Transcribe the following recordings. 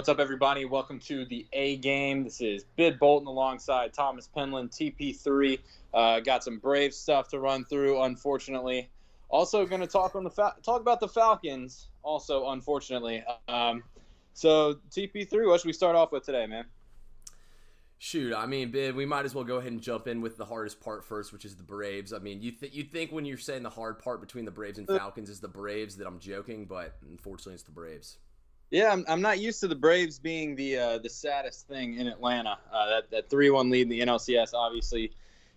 What's up, everybody? Welcome to the A Game. This is Bid Bolton alongside Thomas Penland, TP3. Got some Brave stuff to run through, unfortunately. Also going to talk about the Falcons, also unfortunately. So TP3, what should we start off with today, man? Shoot, I mean, Bid, we might as well go ahead and jump in with the hardest part first, which is the Braves. I mean, you'd think when you're saying the hard part between the Braves and Falcons is the Braves that I'm joking, but unfortunately it's the Braves. Yeah, I'm not used to the Braves being the saddest thing in Atlanta. That 3-1 lead in the NLCS, obviously,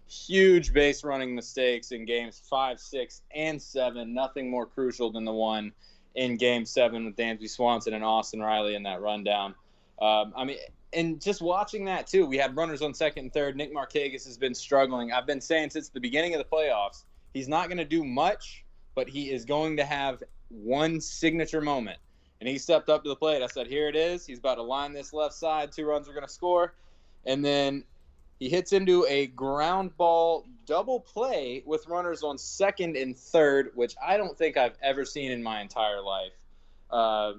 huge base running mistakes in games 5, 6, and 7. Nothing more crucial than the one in Game 7 with Dansby Swanson and Austin Riley in that rundown. I mean, and just watching that, too, we had runners on second and third. Nick Markakis has been struggling. I've been saying since the beginning of the playoffs, he's not going to do much, but he is going to have one signature moment. And he stepped up to the plate. I said, here it is. He's about to line this left side. 2 runs are going to score. And then he hits into a ground ball double play with runners on second and third, which I don't think I've ever seen in my entire life.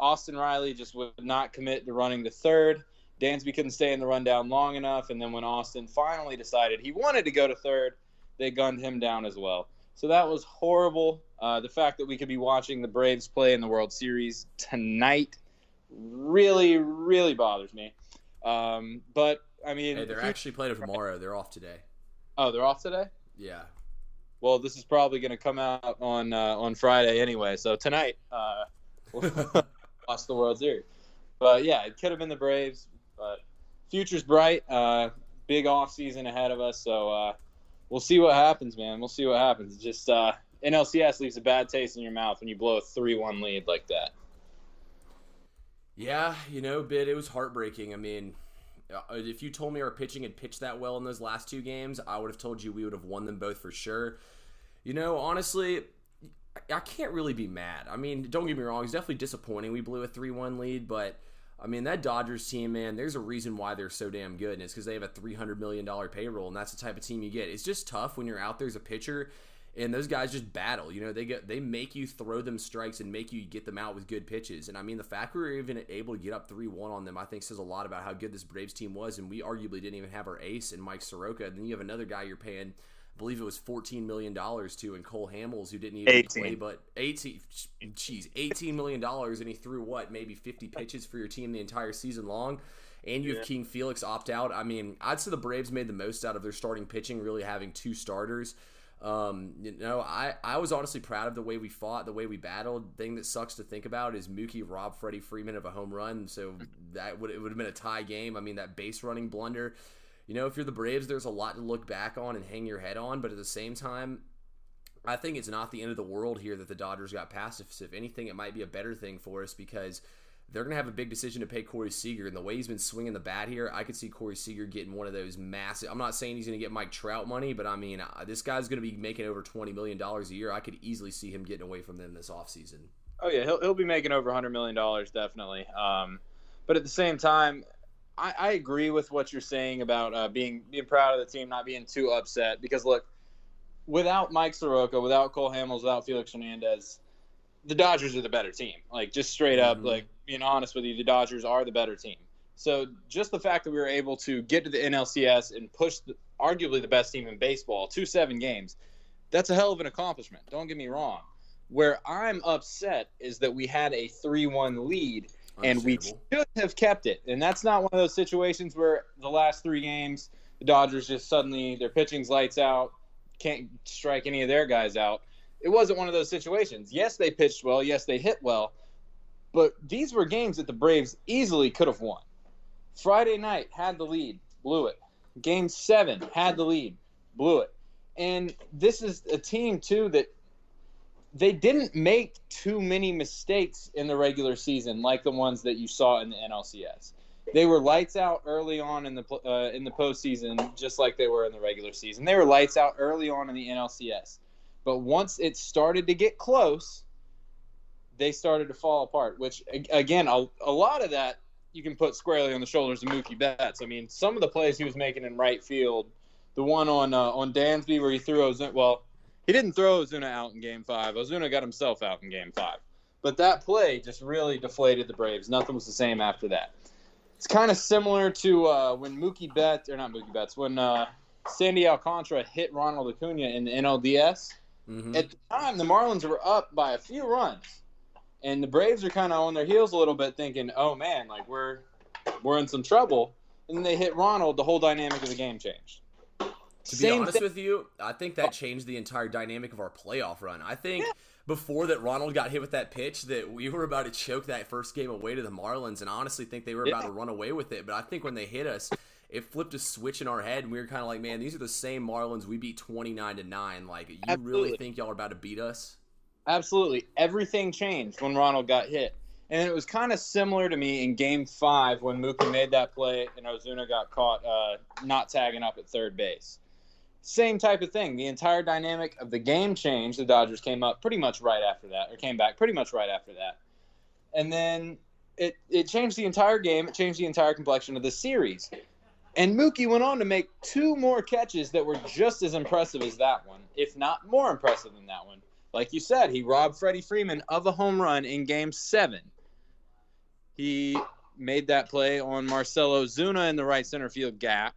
Austin Riley just would not commit to running to third. Dansby couldn't stay in the rundown long enough. And then when Austin finally decided he wanted to go to third, they gunned him down as well. So that was horrible. The fact that we could be watching the Braves play in the World Series tonight really, really bothers me. But, I mean... Hey, they're actually playing it tomorrow. They're off today. Oh, they're off today? Yeah. Well, this is probably going to come out on Friday anyway. So tonight, we'll watch the World Series. But, yeah, it could have been the Braves. But future's bright. Big offseason ahead of us. So, we'll see what happens, man. We'll see what happens. Just NLCS leaves a bad taste in your mouth when you blow a 3-1 lead like that. Yeah, you know, Bid, it was heartbreaking. I mean, if you told me our pitching had pitched that well in those last 2 games, I would have told you we would have won them both for sure. You know, honestly, I can't really be mad. I mean, don't get me wrong, it's definitely disappointing we blew a 3-1 lead, but... I mean, that Dodgers team, man, there's a reason why they're so damn good, and it's because they have a $300 million payroll, and that's the type of team you get. It's just tough when you're out there as a pitcher, and those guys just battle. You know, they make you throw them strikes and make you get them out with good pitches. And, I mean, the fact we were even able to get up 3-1 on them, I think, says a lot about how good this Braves team was, and we arguably didn't even have our ace in Mike Soroka. And then you have another guy you're paying, I believe it was $14 million to, and Cole Hamels, who didn't even play, but $18 million, and he threw, what, maybe 50 pitches for your team the entire season long, and you have King Felix opt out. I mean, I'd say the Braves made the most out of their starting pitching, really having 2 starters. You know, I was honestly proud of the way we fought, the way we battled. Thing that sucks to think about is Mookie robbed Freddie Freeman of a home run, so it would have been a tie game. I mean, that base running blunder. You know, if you're the Braves, there's a lot to look back on and hang your head on. But at the same time, I think it's not the end of the world here that the Dodgers got past. If anything, it might be a better thing for us because they're going to have a big decision to pay Corey Seager. And the way he's been swinging the bat here, I could see Corey Seager getting one of those massive – I'm not saying he's going to get Mike Trout money, but, I mean, this guy's going to be making over $20 million a year. I could easily see him getting away from them this offseason. Oh, yeah, he'll be making over $100 million definitely. But at the same time – I agree with what you're saying about being proud of the team, not being too upset. Because, look, without Mike Soroka, without Cole Hamels, without Felix Hernandez, the Dodgers are the better team. Like, just straight up, like, being honest with you, the Dodgers are the better team. So just the fact that we were able to get to the NLCS and push arguably the best team in baseball to 7 games, that's a hell of an accomplishment. Don't get me wrong. Where I'm upset is that we had a 3-1 lead. And we should have kept it. And that's not one of those situations where the last 3 games, the Dodgers just suddenly, their pitching's lights out, can't strike any of their guys out. It wasn't one of those situations. Yes, they pitched well. Yes, they hit well. But these were games that the Braves easily could have won. Friday night had the lead, blew it. Game 7 had the lead, blew it. And this is a team, too, that they didn't make too many mistakes in the regular season like the ones that you saw in the NLCS. They were lights out early on in the postseason, just like they were in the regular season. They were lights out early on in the NLCS. But once it started to get close, they started to fall apart, which, again, a lot of that you can put squarely on the shoulders of Mookie Betts. I mean, some of the plays he was making in right field, the one on Dansby where he threw Ozuna – well, he didn't throw Ozuna out in Game 5. Ozuna got himself out in Game 5. But that play just really deflated the Braves. Nothing was the same after that. It's kind of similar to when Mookie Betts, or not Mookie Betts, when Sandy Alcantara hit Ronald Acuna in the NLDS. Mm-hmm. At the time, the Marlins were up by a few runs, and the Braves are kind of on their heels a little bit, thinking, "Oh man, like we're in some trouble." And then they hit Ronald. The whole dynamic of the game changed. To be honest with you, I think that changed the entire dynamic of our playoff run. I think before that Ronald got hit with that pitch that we were about to choke that first game away to the Marlins, and I honestly think they were about to run away with it. But I think when they hit us, it flipped a switch in our head, and we were kind of like, man, these are the same Marlins we beat 29-9. Like, you really think y'all are about to beat us? Absolutely. Everything changed when Ronald got hit. And it was kind of similar to me in Game 5 when Mookie made that play and Ozuna got caught not tagging up at third base. Same type of thing. The entire dynamic of the game changed. The Dodgers came up pretty much right after that, or came back pretty much right after that. And then it changed the entire game. It changed the entire complexion of the series. And Mookie went on to make two more catches that were just as impressive as that one, if not more impressive than that one. Like you said, he robbed Freddie Freeman of a home run in Game 7. He made that play on Marcell Ozuna in the right center field gap.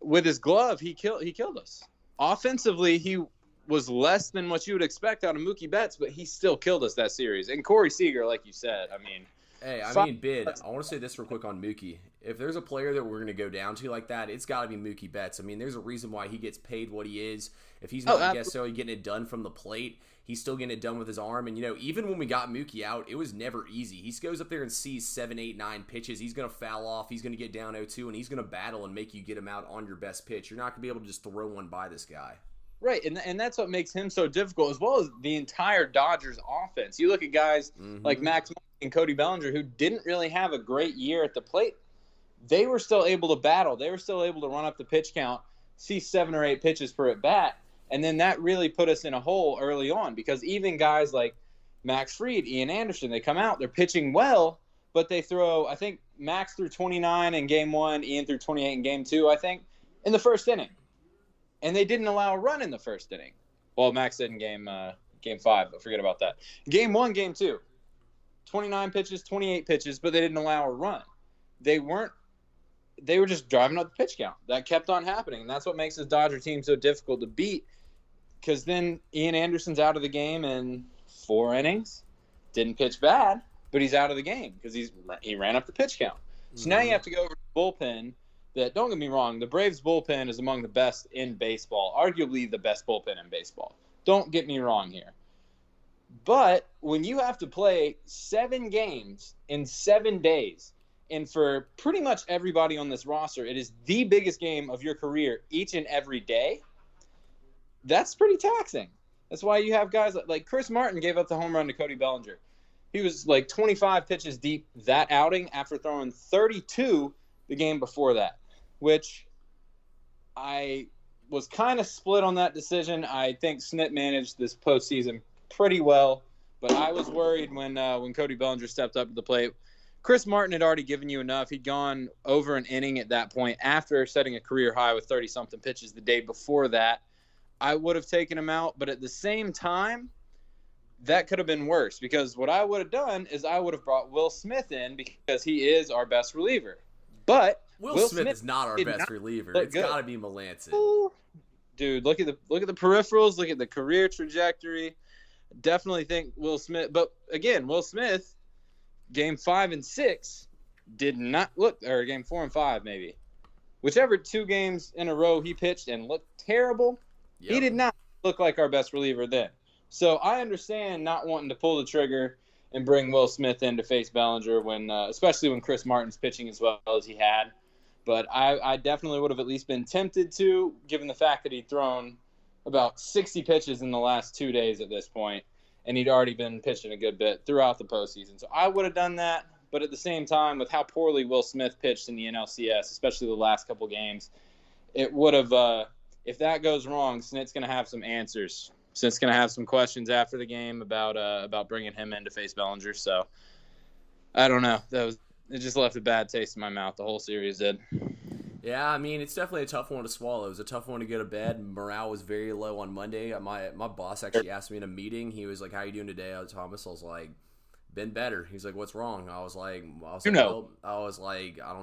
With his glove, he killed us. Offensively, he was less than what you would expect out of Mookie Betts, but he still killed us that series. And Corey Seager, like you said, I mean... Hey, Bid, I want to say this real quick on Mookie. If there's a player that we're going to go down to like that, it's got to be Mookie Betts. I mean, there's a reason why he gets paid what he is. If he's not necessarily getting it done from the plate, he's still getting it done with his arm. And, you know, even when we got Mookie out, it was never easy. He goes up there and sees 7, 8, 9 pitches. He's going to foul off. He's going to get down 0-2, and he's going to battle and make you get him out on your best pitch. You're not going to be able to just throw one by this guy. Right, and that's what makes him so difficult, as well as the entire Dodgers offense. You look at guys like Max and Cody Bellinger, who didn't really have a great year at the plate. They were still able to battle. They were still able to run up the pitch count, see 7 or 8 pitches per at-bat, and then that really put us in a hole early on, because even guys like Max Fried, Ian Anderson, they come out, they're pitching well, but they throw, I think, Max threw 29 in Game 1, Ian threw 28 in Game 2, I think, in the first inning. And they didn't allow a run in the first inning. Well, Max did in game 5, but forget about that. Game 1, Game 2. 29 pitches, 28 pitches, but they didn't allow a run. They were just driving up the pitch count. That kept on happening, and that's what makes this Dodger team so difficult to beat, because then Ian Anderson's out of the game in 4 innings. Didn't pitch bad, but he's out of the game because he ran up the pitch count. So now you have to go over to the bullpen. That, don't get me wrong, the Braves' bullpen is among the best in baseball, arguably the best bullpen in baseball. Don't get me wrong here. But when you have to play 7 games in 7 days, and for pretty much everybody on this roster, it is the biggest game of your career each and every day, that's pretty taxing. That's why you have guys like Chris Martin gave up the home run to Cody Bellinger. He was like 25 pitches deep that outing after throwing 32 the game before that, which I was kind of split on that decision. I think Snit managed this postseason pretty well, but I was worried when Cody Bellinger stepped up to the plate. Chris Martin had already given you enough. He'd gone over an inning at that point after setting a career high with 30-something pitches the day before that. I would have taken him out, but at the same time, that could have been worse, because what I would have done is I would have brought Will Smith in, because he is our best reliever. But Will Smith is not our best reliever. It's got to be Melancon. Dude, look at the peripherals. Look at the career trajectory. Definitely think Will Smith. But again, Will Smith, Game 5 and 6 did not look, or Game 4 and 5 maybe, whichever 2 games in a row he pitched and looked terrible. Yep. He did not look like our best reliever then. So I understand not wanting to pull the trigger and bring Will Smith in to face Bellinger, especially when Chris Martin's pitching as well as he had. But I definitely would have at least been tempted to, given the fact that he'd thrown about 60 pitches in the last 2 days at this point, and he'd already been pitching a good bit throughout the postseason. So I would have done that, but at the same time, with how poorly Will Smith pitched in the NLCS, especially the last couple games, it would have if that goes wrong, Snit's going to have some answers. Since going to have some questions after the game about bringing him in to face Bellinger. So, I don't know. It just left a bad taste in my mouth. The whole series did. Yeah, I mean, it's definitely a tough one to swallow. It was a tough one to go to bed. Morale was very low on Monday. My boss actually asked me in a meeting. He was like, how are you doing today? I was Thomas. I was like, been better. He's like, what's wrong? I was like, I don't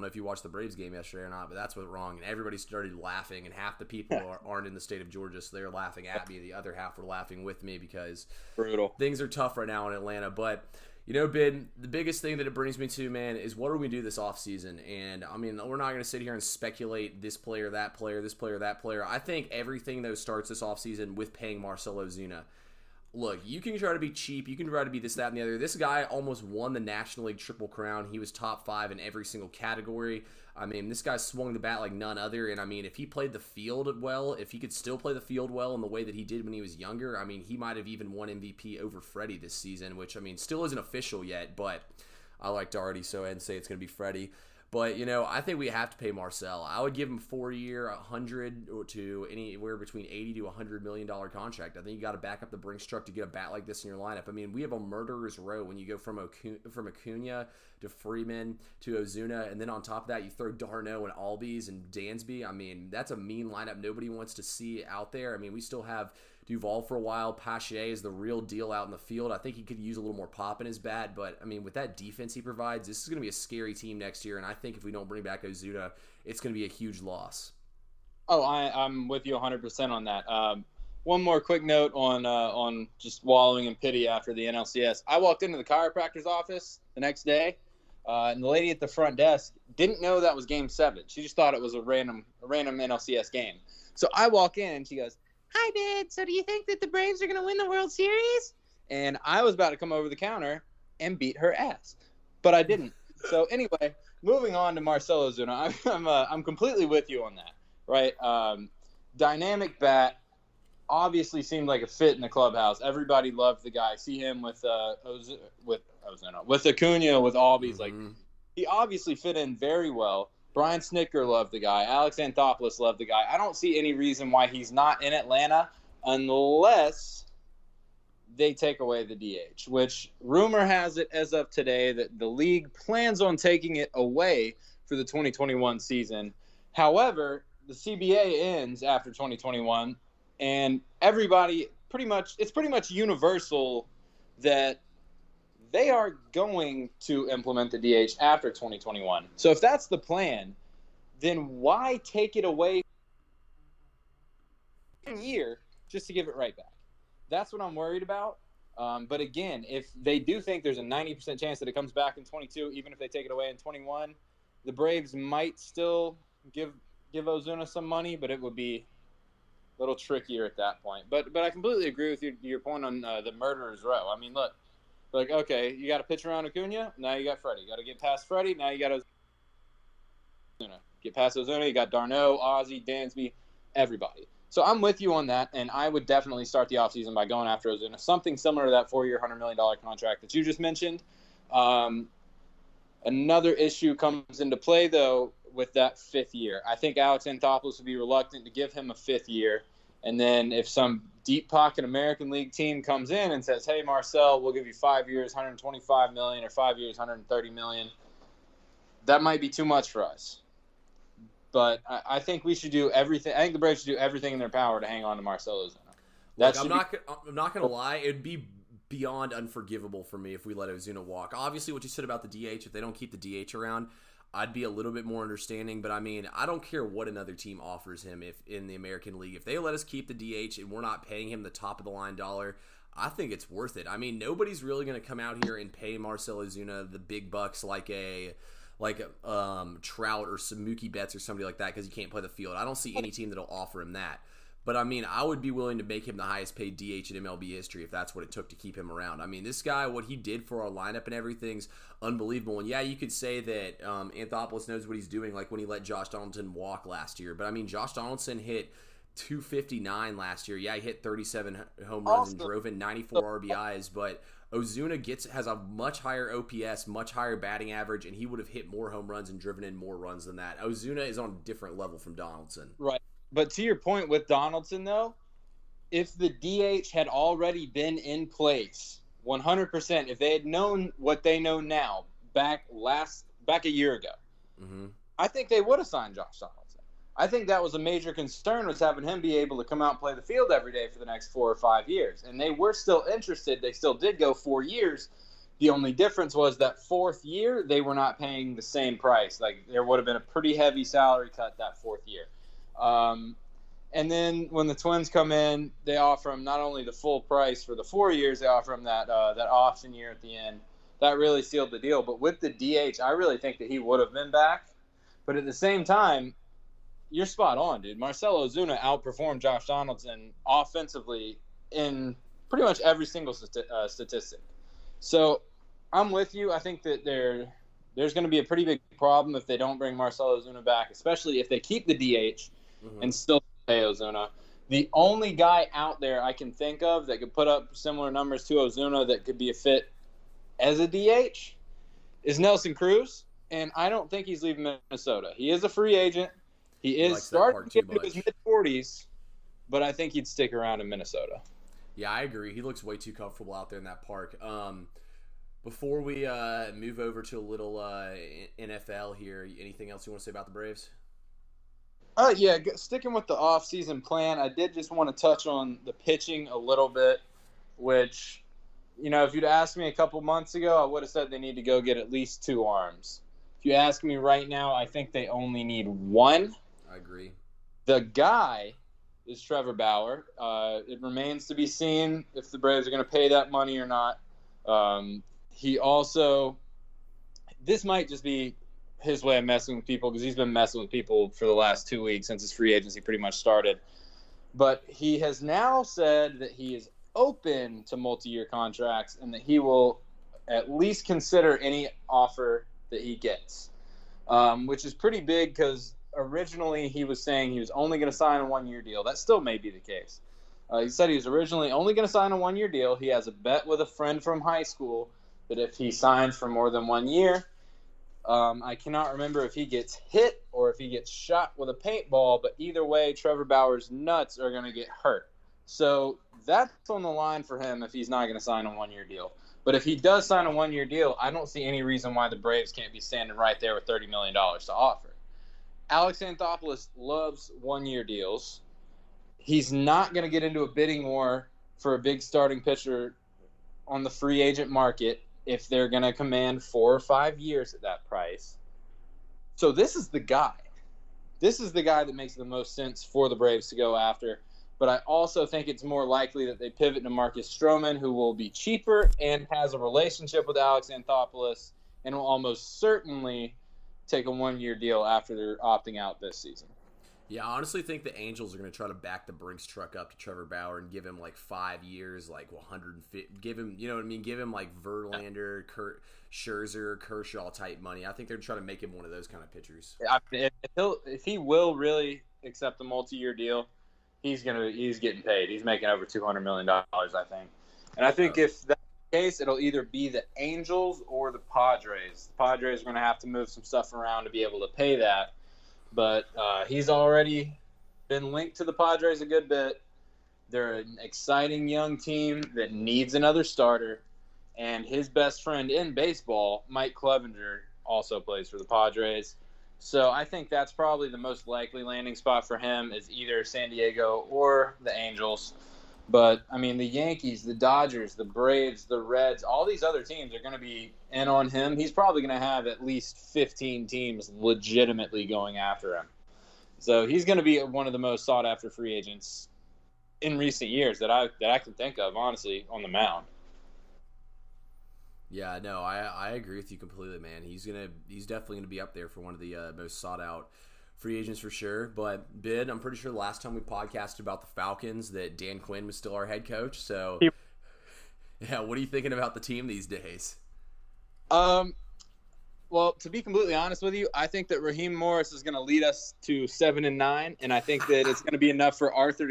know if you watched the Braves game yesterday or not, but that's what's wrong. And everybody started laughing, and half the people aren't in the state of Georgia, so they're laughing at me. The other half were laughing with me because brutal. Things are tough right now in Atlanta. But you know, Ben, the biggest thing that it brings me to, man, is what are we going to do this offseason? And, I mean, we're not going to sit here and speculate this player, that player, this player, that player. I think everything, though, starts this offseason with paying Marcell Ozuna. Look, you can try to be cheap. You can try to be this, that, and the other. This guy almost won the National League Triple Crown. He was top 5 in every single category. I mean, this guy swung the bat like none other. And, I mean, if he played the field well, if he could still play the field well in the way that he did when he was younger, I mean, he might have even won MVP over Freddie this season, which, I mean, still isn't official yet, but I like Daugherty, so I'd say it's going to be Freddie. But, you know, I think we have to pay Marcell. I would give him 4-year, $100 to anywhere between $80 to $100 million contract. I think you got to back up the Brinks truck to get a bat like this in your lineup. I mean, we have a murderer's row when you go from Acuna to Freeman to Ozuna. And then on top of that, you throw d'Arnaud and Albies and Dansby. I mean, that's a mean lineup nobody wants to see out there. I mean, we still have Duvall for a while. Pache is the real deal out in the field. I think he could use a little more pop in his bat, but, I mean, with that defense he provides, this is going to be a scary team next year, and I think if we don't bring back Ozuna, it's going to be a huge loss. Oh, I'm with you 100% on that. One more quick note on just wallowing in pity after the NLCS. I walked into the chiropractor's office the next day, and the lady at the front desk didn't know that was Game 7. She just thought it was a random NLCS game. So I walk in, and she goes, "Hi, Bid, so do you think that the Braves are going to win the World Series?" And I was about to come over the counter and beat her ass, but I didn't. So anyway, moving on to Marcell Ozuna, I'm completely with you on that, right? Dynamic bat, obviously seemed like a fit in the clubhouse. Everybody loved the guy. See him with Acuna, with Albies. Mm-hmm. Like, he obviously fit in very well. Brian Snicker loved the guy. Alex Anthopoulos loved the guy. I don't see any reason why he's not in Atlanta unless they take away the DH, which rumor has it as of today that the league plans on taking it away for the 2021 season. However, the CBA ends after 2021, and everybody it's pretty much universal that they are going to implement the DH after 2021. So if that's the plan, then why take it away a year just to give it right back? That's what I'm worried about. But again, if they do think there's a 90% chance that it comes back in 22, even if they take it away in 21, the Braves might still give Ozuna some money, but it would be a little trickier at that point. But I completely agree with your point on the murderer's row. I mean, look. Like, okay, you got to pitch around Acuna, now you got Freddie. You got to get past Freddie, now you got Ozuna. Get past Ozuna, you got d'Arnaud, Ozzy, Dansby, everybody. So I'm with you on that, and I would definitely start the offseason by going after Ozuna. Something similar to that 4-year, $100 million contract that you just mentioned. Another issue comes into play, though, with that 5th year. I think Alex Anthopoulos would be reluctant to give him a 5th year, and then if some deep-pocket American League team comes in and says, "Hey, Marcell, we'll give you 5 years, $125 million, or 5 years, $130 million. That might be too much for us. But I think we should do everything. I think the Braves should do everything in their power to hang on to Marcell Ozuna. Like, I'm not going to lie. It would be beyond unforgivable for me if we let Ozuna walk. Obviously, what you said about the DH, if they don't keep the DH around, I'd be a little bit more understanding, but I mean, I don't care what another team offers him if in the American League. If they let us keep the DH and we're not paying him the top-of-the-line dollar, I think it's worth it. I mean, nobody's really going to come out here and pay Marcell Ozuna the big bucks like a Trout or some Mookie Betts or somebody like that because he can't play the field. I don't see any team that'll offer him that. But, I mean, I would be willing to make him the highest-paid DH in MLB history if that's what it took to keep him around. I mean, this guy, what he did for our lineup and everything's unbelievable. And, yeah, you could say that Anthopoulos knows what he's doing, like when he let Josh Donaldson walk last year. But, I mean, Josh Donaldson hit 259 last year. Yeah, he hit 37 home runs and drove in 94 RBIs. But Ozuna has a much higher OPS, much higher batting average, and he would have hit more home runs and driven in more runs than that. Ozuna is on a different level from Donaldson. Right. But to your point with Donaldson, though, if the DH had already been in place, 100%, if they had known what they know now back a year ago, I think they would have signed Josh Donaldson. I think that was a major concern, was having him be able to come out and play the field every day for the next 4 or 5 years. And they were still interested. They still did go 4 years. The only difference was that fourth year, they were not paying the same price. Like, there would have been a pretty heavy salary cut that fourth year. And then when the Twins come in, they offer him not only the full price for the 4 years, they offer him that that option year at the end. That really sealed the deal. But with the DH, I really think that he would have been back. But at the same time, you're spot on, dude. Marcell Ozuna outperformed Josh Donaldson offensively in pretty much every single statistic. So I'm with you. I think that there's going to be a pretty big problem if they don't bring Marcell Ozuna back, especially if they keep the DH and still pay Ozuna. The only guy out there I can think of that could put up similar numbers to Ozuna that could be a fit as a DH is Nelson Cruz, and I don't think he's leaving Minnesota. He is a free agent. He is starting to get into his mid-40s, but I think he'd stick around in Minnesota. Yeah, I agree. He looks way too comfortable out there in that park. Before we move over to a little NFL here, anything else you want to say about the Braves? Yeah, sticking with the offseason plan, I did just want to touch on the pitching a little bit, which, you know, if you'd asked me a couple months ago, I would have said they need to go get at least two arms. If you ask me right now, I think they only need one. I agree. The guy is Trevor Bauer. It remains to be seen if the Braves are going to pay that money or not. He also – this might just be his way of messing with people because he's been messing with people for the last 2 weeks since his free agency pretty much started. But he has now said that he is open to multi-year contracts and that he will at least consider any offer that he gets, which is pretty big because – originally, he was saying he was only going to sign a one-year deal. That still may be the case. He said he was originally only going to sign a one-year deal. He has a bet with a friend from high school that if he signs for more than 1 year, I cannot remember if he gets hit or if he gets shot with a paintball, but either way, Trevor Bauer's nuts are going to get hurt. So that's on the line for him if he's not going to sign a one-year deal. But if he does sign a one-year deal, I don't see any reason why the Braves can't be standing right there with $30 million to offer. Alex Anthopoulos loves one-year deals. He's not going to get into a bidding war for a big starting pitcher on the free agent market if they're going to command 4 or 5 years at that price. So this is the guy. This is the guy that makes the most sense for the Braves to go after. But I also think it's more likely that they pivot to Marcus Stroman, who will be cheaper and has a relationship with Alex Anthopoulos and will almost certainly take a one-year deal after they're opting out this season. Yeah, I honestly think the Angels are going to try to back the Brinks truck up to Trevor Bauer and give him like 5 years, like 150. Give him, you know what I mean? Give him like Verlander, Kurt Scherzer, Kershaw type money. I think they're trying to make him one of those kind of pitchers. If he will really accept a multi-year deal, he's getting paid. He's making over $200 million, I think. And I think if that case, it'll either be the Angels or the Padres. The Padres are going to have to move some stuff around to be able to pay that, but he's already been linked to the Padres a good bit. They're an exciting young team that needs another starter, and his best friend in baseball, Mike Clevenger, also plays for the Padres. So I think that's probably the most likely landing spot for him is either San Diego or the Angels. But, I mean, the Yankees, the Dodgers, the Braves, the Reds, all these other teams are going to be in on him. He's probably going to have at least 15 teams legitimately going after him. So he's going to be one of the most sought-after free agents in recent years that I can think of, honestly, on the mound. Yeah, no, I agree with you completely, man. He's definitely going to be up there for one of the most sought-out free agents for sure. But Bid, I'm pretty sure the last time we podcasted about the Falcons that Dan Quinn was still our head coach. So, yeah, what are you thinking about the team these days? Well, to be completely honest with you, I think that Raheem Morris is going to lead us to 7-9, and I think that it's going to be enough for Arthur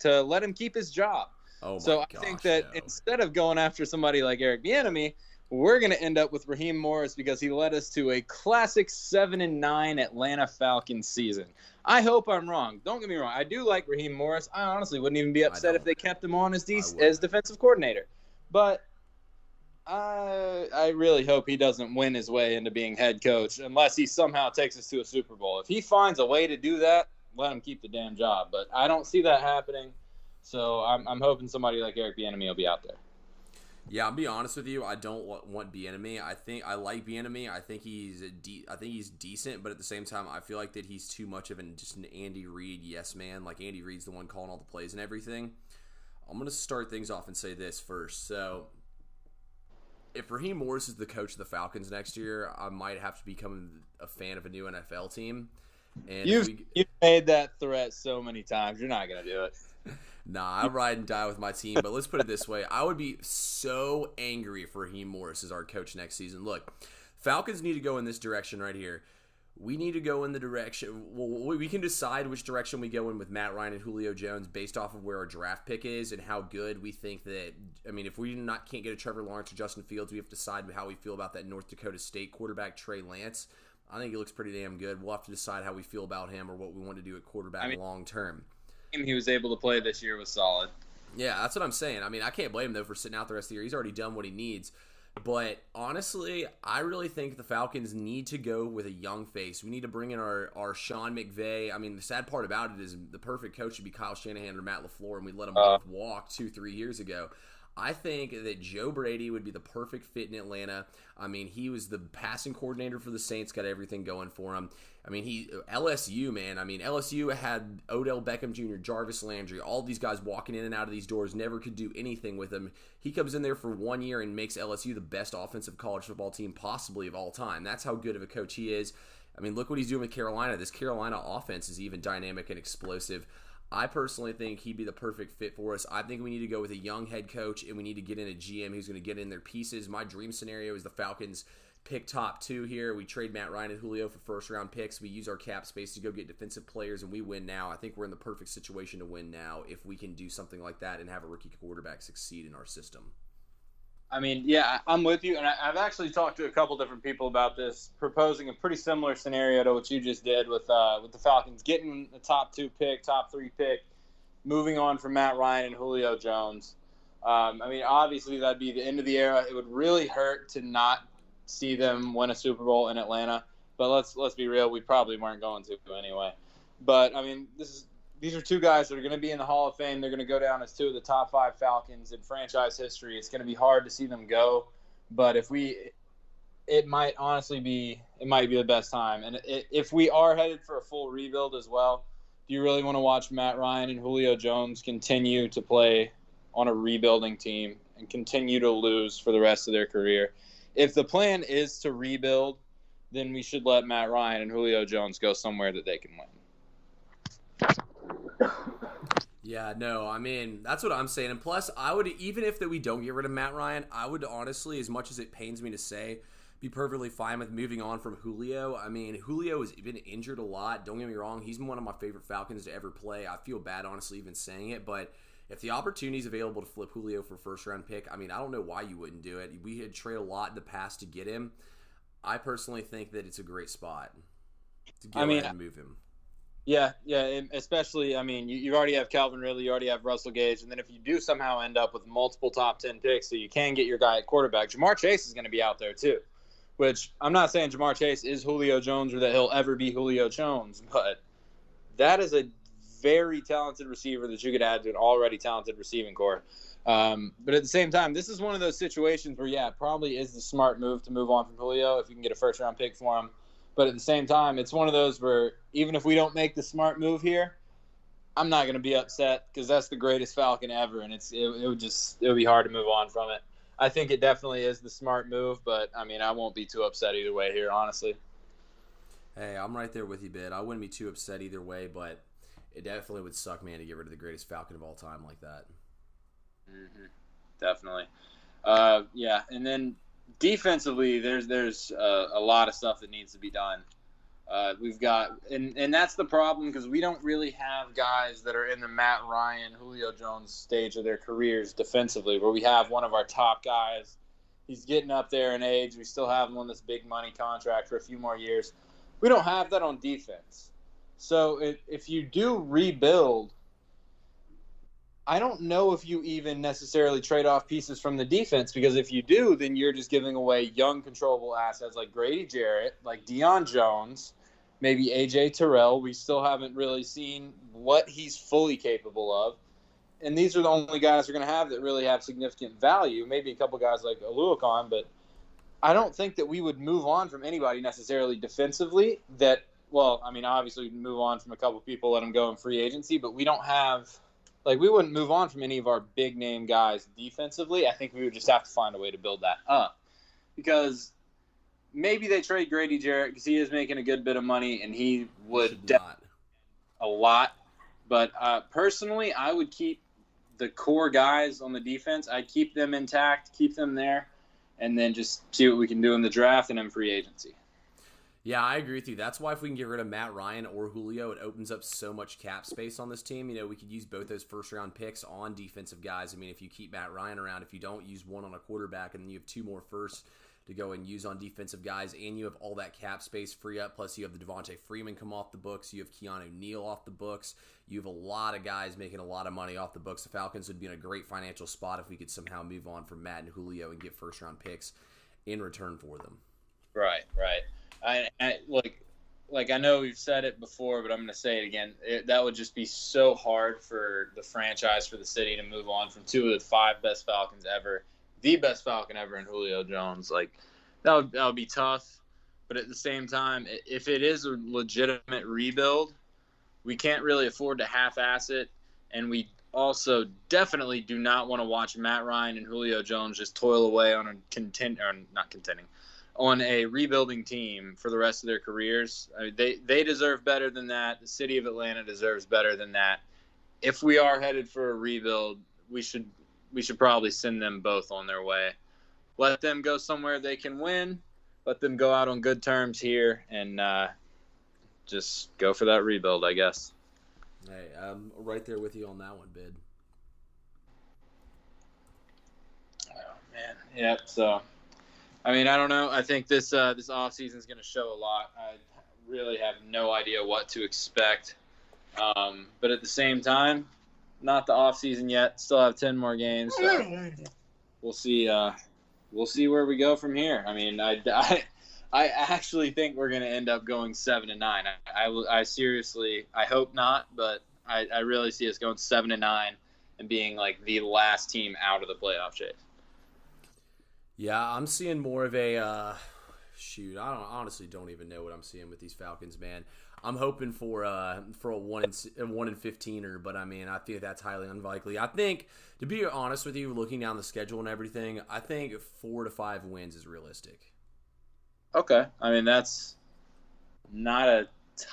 to let him keep his job. Instead of going after somebody like Eric Bieniemy, we're going to end up with Raheem Morris because he led us to a classic 7-9 Atlanta Falcons season. I hope I'm wrong. Don't get me wrong. I do like Raheem Morris. I honestly wouldn't even be upset if they kept him on as defensive coordinator. But I really hope he doesn't win his way into being head coach unless he somehow takes us to a Super Bowl. If he finds a way to do that, let him keep the damn job. But I don't see that happening, so I'm hoping somebody like Eric Bieniemy will be out there. Yeah, I'll be honest with you. I don't want Bieniemy. I like Bieniemy. I think he's decent, but at the same time, I feel like that he's too much of an Andy Reid yes man. Like Andy Reid's the one calling all the plays and everything. I'm gonna start things off and say this first. So, if Raheem Morris is the coach of the Falcons next year, I might have to become a fan of a new NFL team. And you've made that threat so many times. You're not gonna do it. Nah, I ride and die with my team, but let's put it this way. I would be so angry if Raheem Morris is our coach next season. Look, Falcons need to go in this direction right here. We need to go in the direction – we can decide which direction we go in with Matt Ryan and Julio Jones based off of where our draft pick is and how good we think that – I mean, if we can't get a Trevor Lawrence or Justin Fields, we have to decide how we feel about that North Dakota State quarterback, Trey Lance. I think he looks pretty damn good. We'll have to decide how we feel about him or what we want to do at quarterback long term. He was able to play this year was solid. Yeah, that's what I'm saying. I mean, I can't blame him, though, for sitting out the rest of the year. He's already done what he needs. But honestly, I really think the Falcons need to go with a young face. We need to bring in our Sean McVay. I mean, the sad part about it is the perfect coach would be Kyle Shanahan or Matt LaFleur, and we let them both walk 2-3 years ago. I think that Joe Brady would be the perfect fit in Atlanta. I mean, he was the passing coordinator for the Saints, got everything going for him. I mean, LSU, man. I mean, LSU had Odell Beckham Jr., Jarvis Landry, all these guys walking in and out of these doors, never could do anything with him. He comes in there for 1 year and makes LSU the best offensive college football team possibly of all time. That's how good of a coach he is. I mean, look what he's doing with Carolina. This Carolina offense is even dynamic and explosive. I personally think he'd be the perfect fit for us. I think we need to go with a young head coach, and we need to get in a GM who's going to get in their pieces. My dream scenario is the Falcons pick top two here. We trade Matt Ryan and Julio for first-round picks. We use our cap space to go get defensive players, and we win now. I think we're in the perfect situation to win now if we can do something like that and have a rookie quarterback succeed in our system. I mean, yeah, I'm with you, and I've actually talked to a couple different people about this, proposing a pretty similar scenario to what you just did with the Falcons, getting the top two pick, top three pick, moving on from Matt Ryan and Julio Jones. I mean, obviously that'd be the end of the era. It would really hurt to not see them win a Super Bowl in Atlanta, but let's be real, we probably weren't going to anyway. But I mean, these are two guys that are going to be in the Hall of Fame. They're going to go down as two of the top five Falcons in franchise history. It's going to be hard to see them go, but it might be the best time. And if we are headed for a full rebuild as well, do you really want to watch Matt Ryan and Julio Jones continue to play on a rebuilding team and continue to lose for the rest of their career? If the plan is to rebuild, then we should let Matt Ryan and Julio Jones go somewhere that they can win. Yeah, no, I mean, that's what I'm saying. And plus, I would, even if that we don't get rid of Matt Ryan, I would honestly, as much as it pains me to say, be perfectly fine with moving on from Julio. I mean, Julio has been injured a lot. Don't get me wrong. He's one of my favorite Falcons to ever play. I feel bad, honestly, even saying it. But if the opportunity is available to flip Julio for a first-round pick, I mean, I don't know why you wouldn't do it. We had traded a lot in the past to get him. I personally think that it's a great spot to get him and move him. Yeah, especially, I mean, you already have Calvin Ridley, you already have Russell Gage, and then if you do somehow end up with multiple top 10 picks so you can get your guy at quarterback, Jamar Chase is going to be out there too, which I'm not saying Jamar Chase is Julio Jones or that he'll ever be Julio Jones, but that is a very talented receiver that you could add to an already talented receiving core. But at the same time, this is one of those situations where, yeah, it probably is the smart move to move on from Julio if you can get a first-round pick for him. But at the same time, it's one of those where even if we don't make the smart move here, I'm not going to be upset because that's the greatest Falcon ever, and it would be hard to move on from it. I think it definitely is the smart move, but, I mean, I won't be too upset either way here, honestly. Hey, I'm right there with you, Bid. I wouldn't be too upset either way, but it definitely would suck, man, to get rid of the greatest Falcon of all time like that. Mm-hmm. Definitely. Yeah, and then – defensively, there's a lot of stuff that needs to be done. We've got – and that's the problem because we don't really have guys that are in the Matt Ryan, Julio Jones stage of their careers defensively where we have one of our top guys. He's getting up there in age. We still have him on this big money contract for a few more years. We don't have that on defense. So if you do rebuild, I don't know if you even necessarily trade off pieces from the defense because if you do, then you're just giving away young controllable assets like Grady Jarrett, like Deion Jones, maybe A.J. Terrell. We still haven't really seen what he's fully capable of. And these are the only guys we're going to have that really have significant value. Maybe a couple guys like Oluokun, but I don't think that we would move on from anybody necessarily defensively that – well, I mean, obviously we'd move on from a couple people, let them go in free agency, but we don't have – like, we wouldn't move on from any of our big-name guys defensively. I think we would just have to find a way to build that up because maybe they trade Grady Jarrett because he is making a good bit of money and he would a lot. But personally, I would keep the core guys on the defense. I'd keep them intact, keep them there, and then just see what we can do in the draft and in free agency. Yeah, I agree with you. That's why if we can get rid of Matt Ryan or Julio, it opens up so much cap space on this team. You know, we could use both those first-round picks on defensive guys. I mean, if you keep Matt Ryan around, if you don't use one on a quarterback, and then you have two more firsts to go and use on defensive guys, and you have all that cap space free up, plus you have the Devontae Freeman come off the books, you have Keanu Neal off the books, you have a lot of guys making a lot of money off the books. The Falcons would be in a great financial spot if we could somehow move on from Matt and Julio and get first-round picks in return for them. Right. I know we've said it before, but I'm going to say it again. That would just be so hard for the franchise, for the city to move on from two of the five best Falcons ever, the best Falcon ever in Julio Jones. Like, that would be tough. But at the same time, if it is a legitimate rebuild, we can't really afford to half-ass it. And we also definitely do not want to watch Matt Ryan and Julio Jones just toil away on a rebuilding team for the rest of their careers. I mean, they deserve better than that. The city of Atlanta deserves better than that. If we are headed for a rebuild, we should probably send them both on their way. Let them go somewhere they can win. Let them go out on good terms here and just go for that rebuild, I guess. Hey, I'm right there with you on that one, Bid. Oh, man. Yep, so... I mean, I don't know. I think this offseason is going to show a lot. I really have no idea what to expect. But at the same time, not the offseason yet. Still have 10 more games. So we'll see. We'll see where we go from here. I mean, I actually think we're going to end up going 7-9. I seriously, I hope not, but I really see us going 7-9 and being like the last team out of the playoff chase. Yeah, I'm seeing more of a I honestly don't even know what I'm seeing with these Falcons, man. I'm hoping for a 1-15er, but I mean, I feel that's highly unlikely. I think, to be honest with you, looking down the schedule and everything, I think 4 to 5 wins is realistic. Okay, I mean, that's not a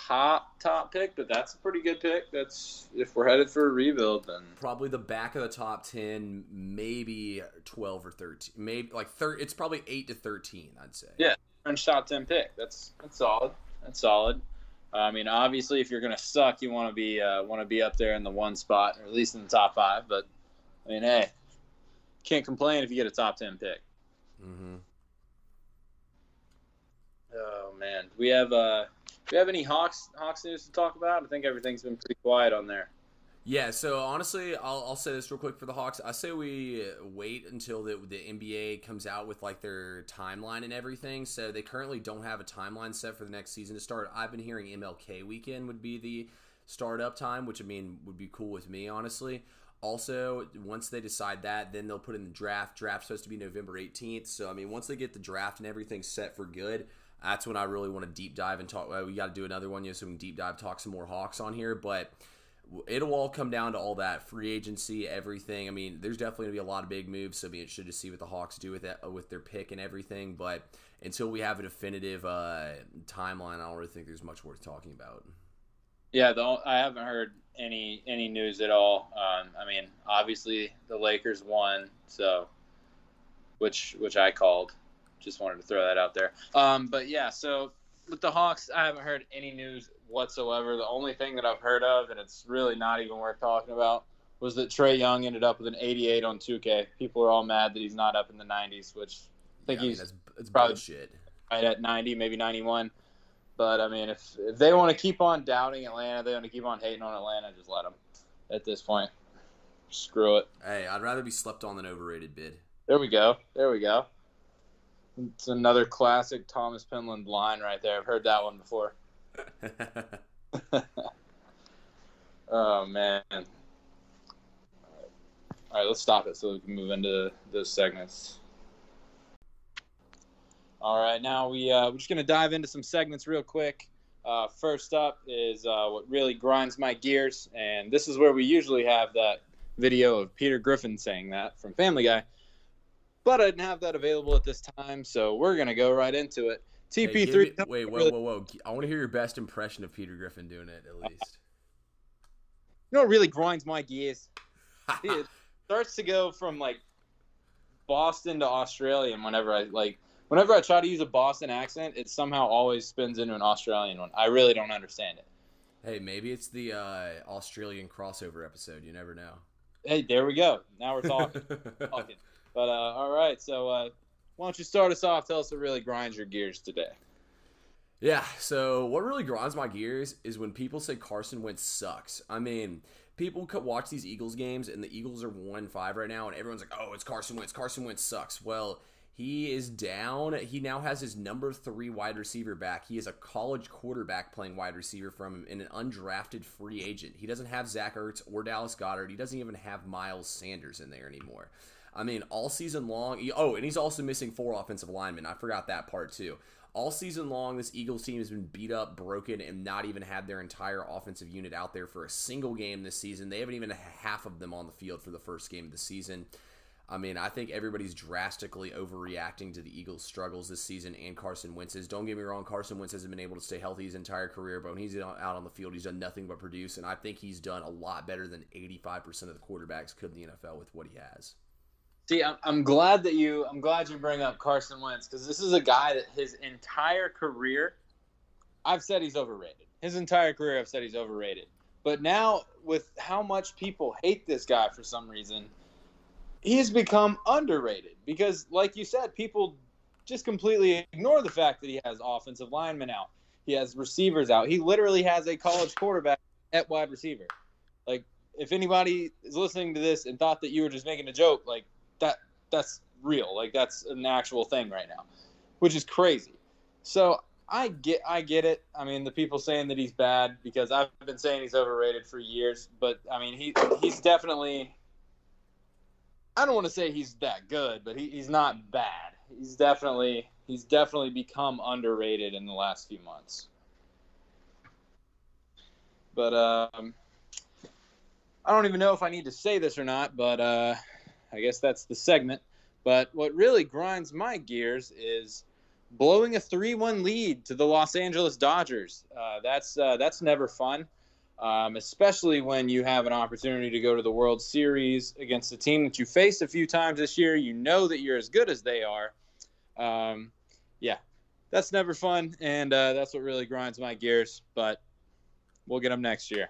top pick, but that's a pretty good pick. That's, if we're headed for a rebuild, then probably the back of the top 10, maybe 12 or 13, maybe like it's probably 8 to 13, I'd say. Yeah, French top 10 pick. That's solid. That's solid. I mean, obviously, if you're gonna suck, you want to be up there in the one spot, or at least in the top 5. But I mean, hey, can't complain if you get a top 10 pick. Mm-hmm. Oh man, we have Do you have any Hawks news to talk about? I think everything's been pretty quiet on there. Yeah, so honestly, I'll say this real quick for the Hawks. I say we wait until the NBA comes out with like their timeline and everything. So they currently don't have a timeline set for the next season to start. I've been hearing MLK weekend would be the startup time, which I mean would be cool with me, honestly. Also, once they decide that, then they'll put in the draft. Draft's supposed to be November 18th. So, I mean, once they get the draft and everything set for good, that's when I really want to deep dive and talk. We got to do another one, so we can deep dive, talk some more Hawks on here. But it'll all come down to all that free agency, everything. I mean, there's definitely going to be a lot of big moves. So, I mean, it should just see what the Hawks do with that, with their pick and everything. But until we have a definitive timeline, I don't really think there's much worth talking about. Yeah, I haven't heard any news at all. I mean, obviously the Lakers won, so which I called. Just wanted to throw that out there. But yeah, so with the Hawks, I haven't heard any news whatsoever. The only thing that I've heard of, and it's really not even worth talking about, was that Trae Young ended up with an 88 on 2K. People are all mad that he's not up in the 90s, which I think it's probably shit. Right at 90, maybe 91. But I mean, if they want to keep on doubting Atlanta, they want to keep on hating on Atlanta, just let them. At this point, screw it. Hey, I'd rather be slept on than overrated, Bid. There we go. It's another classic Thomas Penland line right there. I've heard that one before. Oh, man. All right, let's stop it so we can move into those segments. All right, now we're just going to dive into some segments real quick. First up is what really grinds my gears, and this is where we usually have that video of Peter Griffin saying that from Family Guy. But I didn't have that available at this time, so we're going to go right into it. TP3. Hey, wait, whoa. I want to hear your best impression of Peter Griffin doing it, at least. You know what really grinds my gears? It starts to go from like Boston to Australian. Whenever I try to use a Boston accent, it somehow always spins into an Australian one. I really don't understand it. Hey, maybe it's the Australian crossover episode. You never know. Hey, there we go. Now we're talking. But all right, so why don't you start us off? Tell us what really grinds your gears today. Yeah, so what really grinds my gears is when people say Carson Wentz sucks. I mean, people could watch these Eagles games, and the Eagles are 1-5 right now, and everyone's like, oh, it's Carson Wentz. Carson Wentz sucks. Well, he is down. He now has his number 3 wide receiver back. He is a college quarterback playing wide receiver from him and an undrafted free agent. He doesn't have Zach Ertz or Dallas Goedert. He doesn't even have Miles Sanders in there anymore. I mean, all season long. Oh, and he's also missing 4 offensive linemen. I forgot that part, too. All season long, this Eagles team has been beat up, broken, and not even had their entire offensive unit out there for a single game this season. They haven't even half of them on the field for the first game of the season. I mean, I think everybody's drastically overreacting to the Eagles' struggles this season and Carson Wentz's. Don't get me wrong, Carson Wentz hasn't been able to stay healthy his entire career, but when he's out on the field, he's done nothing but produce, and I think he's done a lot better than 85% of the quarterbacks could in the NFL with what he has. See, I'm glad you bring up Carson Wentz, because this is a guy that his entire career, I've said he's overrated. His entire career, I've said he's overrated. But now, with how much people hate this guy for some reason, he's become underrated. Because, like you said, people just completely ignore the fact that he has offensive linemen out. He has receivers out. He literally has a college quarterback at wide receiver. Like, if anybody is listening to this and thought that you were just making a joke, like, that's real. Like, that's an actual thing right now, which is crazy. So I get it. I mean, the people saying that he's bad, because I've been saying he's overrated for years, but I mean, he's definitely, I don't want to say he's that good, but he's not bad. He's definitely become underrated in the last few months. But I don't even know if I need to say this or not, but I guess that's the segment. But what really grinds my gears is blowing a 3-1 lead to the Los Angeles Dodgers. That's never fun, especially when you have an opportunity to go to the World Series against a team that you faced a few times this year. You know that you're as good as they are. Yeah, that's never fun, and that's what really grinds my gears. But we'll get them next year.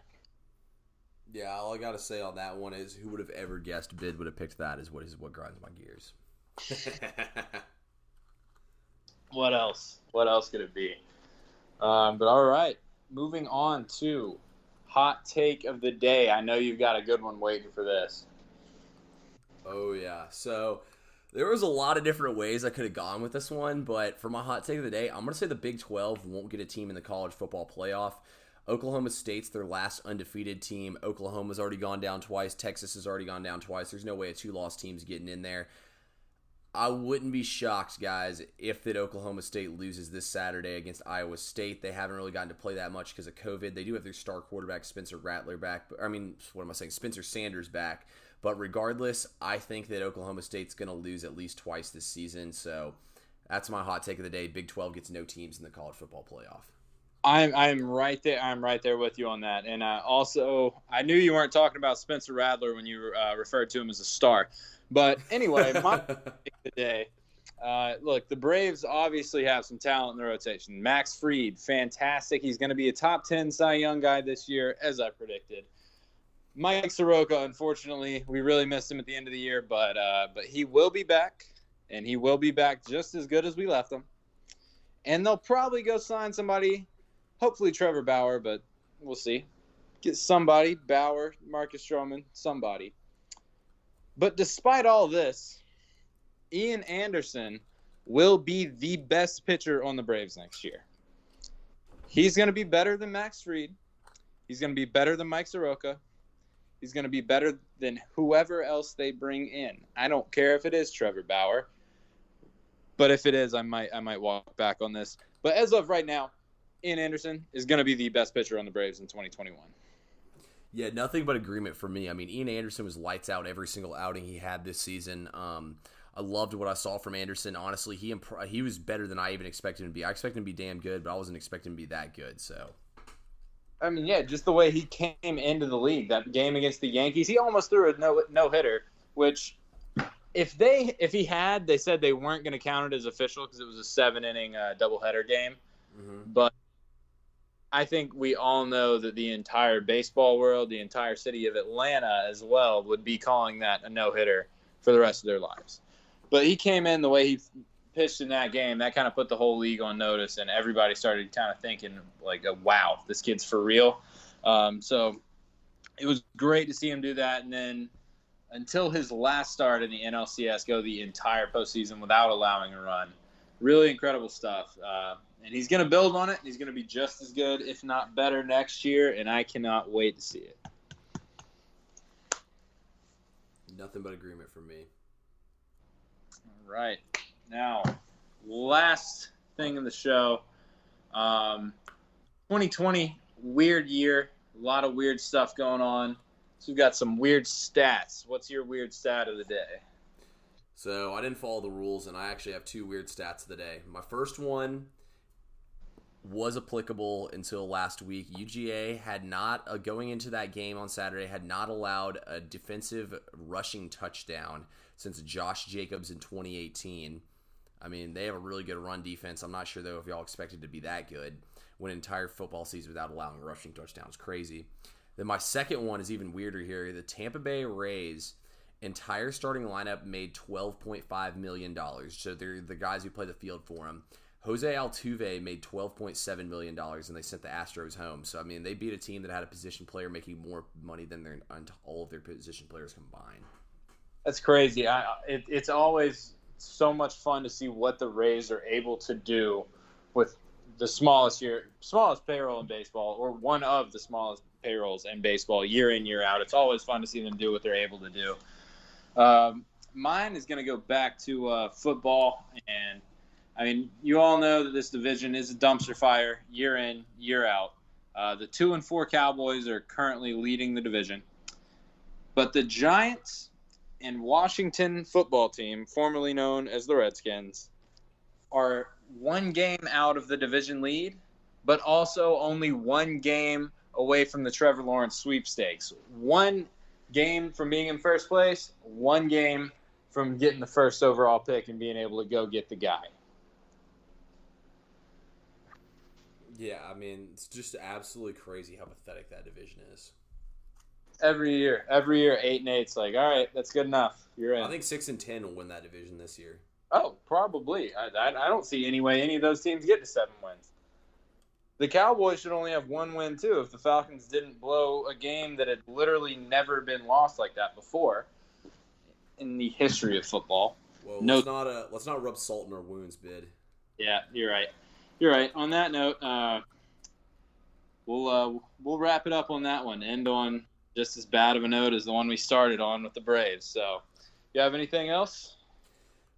Yeah, all I got to say on that one is, who would have ever guessed Bid would have picked that is what grinds my gears. What else? What else could it be? But all right, moving on to hot take of the day. I know you've got a good one waiting for this. Oh, yeah. So there was a lot of different ways I could have gone with this one, but for my hot take of the day, I'm going to say the Big 12 won't get a team in the college football playoff. Oklahoma State's their last undefeated team. Oklahoma's already gone down twice. Texas has already gone down twice. There's no way a 2-loss team's getting in there. I wouldn't be shocked, guys, if that Oklahoma State loses this Saturday against Iowa State. They haven't really gotten to play that much because of COVID. They do have their star quarterback, Spencer Sanders back. But regardless, I think that Oklahoma State's going to lose at least twice this season. So that's my hot take of the day. Big 12 gets no teams in the college football playoff. I'm right there. I'm right there with you on that. And also, I knew you weren't talking about Spencer Rattler when you referred to him as a star. But anyway, my pick today. Look, the Braves obviously have some talent in the rotation. Max Fried, fantastic. He's going to be a top 10 Cy Young guy this year, as I predicted. Mike Soroka, unfortunately, we really missed him at the end of the year, but he will be back, and he will be back just as good as we left him. And they'll probably go sign somebody. Hopefully Trevor Bauer, but we'll see. Get somebody, Bauer, Marcus Stroman, somebody. But despite all this, Ian Anderson will be the best pitcher on the Braves next year. He's going to be better than Max Fried. He's going to be better than Mike Soroka. He's going to be better than whoever else they bring in. I don't care if it is Trevor Bauer. But if it is, I might walk back on this. But as of right now, Ian Anderson is going to be the best pitcher on the Braves in 2021. Yeah, nothing but agreement for me. I mean, Ian Anderson was lights out every single outing he had this season. I loved what I saw from Anderson. Honestly, he was better than I even expected him to be. I expected him to be damn good, but I wasn't expecting him to be that good. So, I mean, yeah, just the way he came into the league, that game against the Yankees, he almost threw a no-hitter, which if he had, they said they weren't going to count it as official because it was a 7-inning doubleheader game. Mm-hmm. But I think we all know that the entire baseball world, the entire city of Atlanta as well, would be calling that a no-hitter for the rest of their lives. But he came in the way he pitched in that game. That kind of put the whole league on notice, and everybody started kind of thinking, like, wow, this kid's for real. So it was great to see him do that. And then until his last start in the NLCS, go the entire postseason without allowing a run. Really incredible stuff. And he's going to build on it. He's going to be just as good, if not better, next year. And I cannot wait to see it. Nothing but agreement from me. All right. Now, last thing in the show. 2020, weird year. A lot of weird stuff going on. So we've got some weird stats. What's your weird stat of the day? So I didn't follow the rules, and I actually have two weird stats of the day. My first one was applicable until last week. UGA had not, going into that game on Saturday, had not allowed a defensive rushing touchdown since Josh Jacobs in 2018. I mean, they have a really good run defense. I'm not sure, though, if y'all expected to be that good when an entire football season without allowing rushing touchdowns. Crazy. Then my second one is even weirder here. The Tampa Bay Rays entire starting lineup made $12.5 million. So they're the guys who play the field for them. Jose Altuve made $12.7 million, and they sent the Astros home. So, I mean, they beat a team that had a position player making more money than all of their position players combined. That's crazy. It's always so much fun to see what the Rays are able to do with the smallest payroll in baseball, or one of the smallest payrolls in baseball year in, year out. It's always fun to see them do what they're able to do. Mine is going to go back to football, and I mean, you all know that this division is a dumpster fire year in, year out. The 2-4 Cowboys are currently leading the division. But the Giants and Washington football team, formerly known as the Redskins, are one game out of the division lead, but also only one game away from the Trevor Lawrence sweepstakes. One game from being in first place, one game from getting the first overall pick and being able to go get the guy. Yeah, I mean, it's just absolutely crazy how pathetic that division is. Every year, 8-8's like, all right, that's good enough. You're in. I think 6-10 will win that division this year. Oh, probably. I don't see any way any of those teams get to 7 wins. The Cowboys should only have 1 win, too, if the Falcons didn't blow a game that had literally never been lost like that before in the history of football. Well, no. Let's not rub salt in our wounds, Bid. Yeah, you're right. You're right. On that note, we'll wrap it up on that one. End on just as bad of a note as the one we started on with the Braves. So, you have anything else?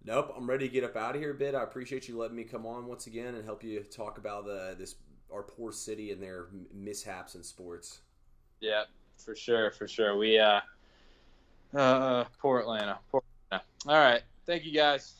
Nope. I'm ready to get up out of here, Bid. I appreciate you letting me come on once again and help you talk about our poor city and their mishaps in sports. Yeah, for sure, for sure. We poor Atlanta. All right. Thank you, guys.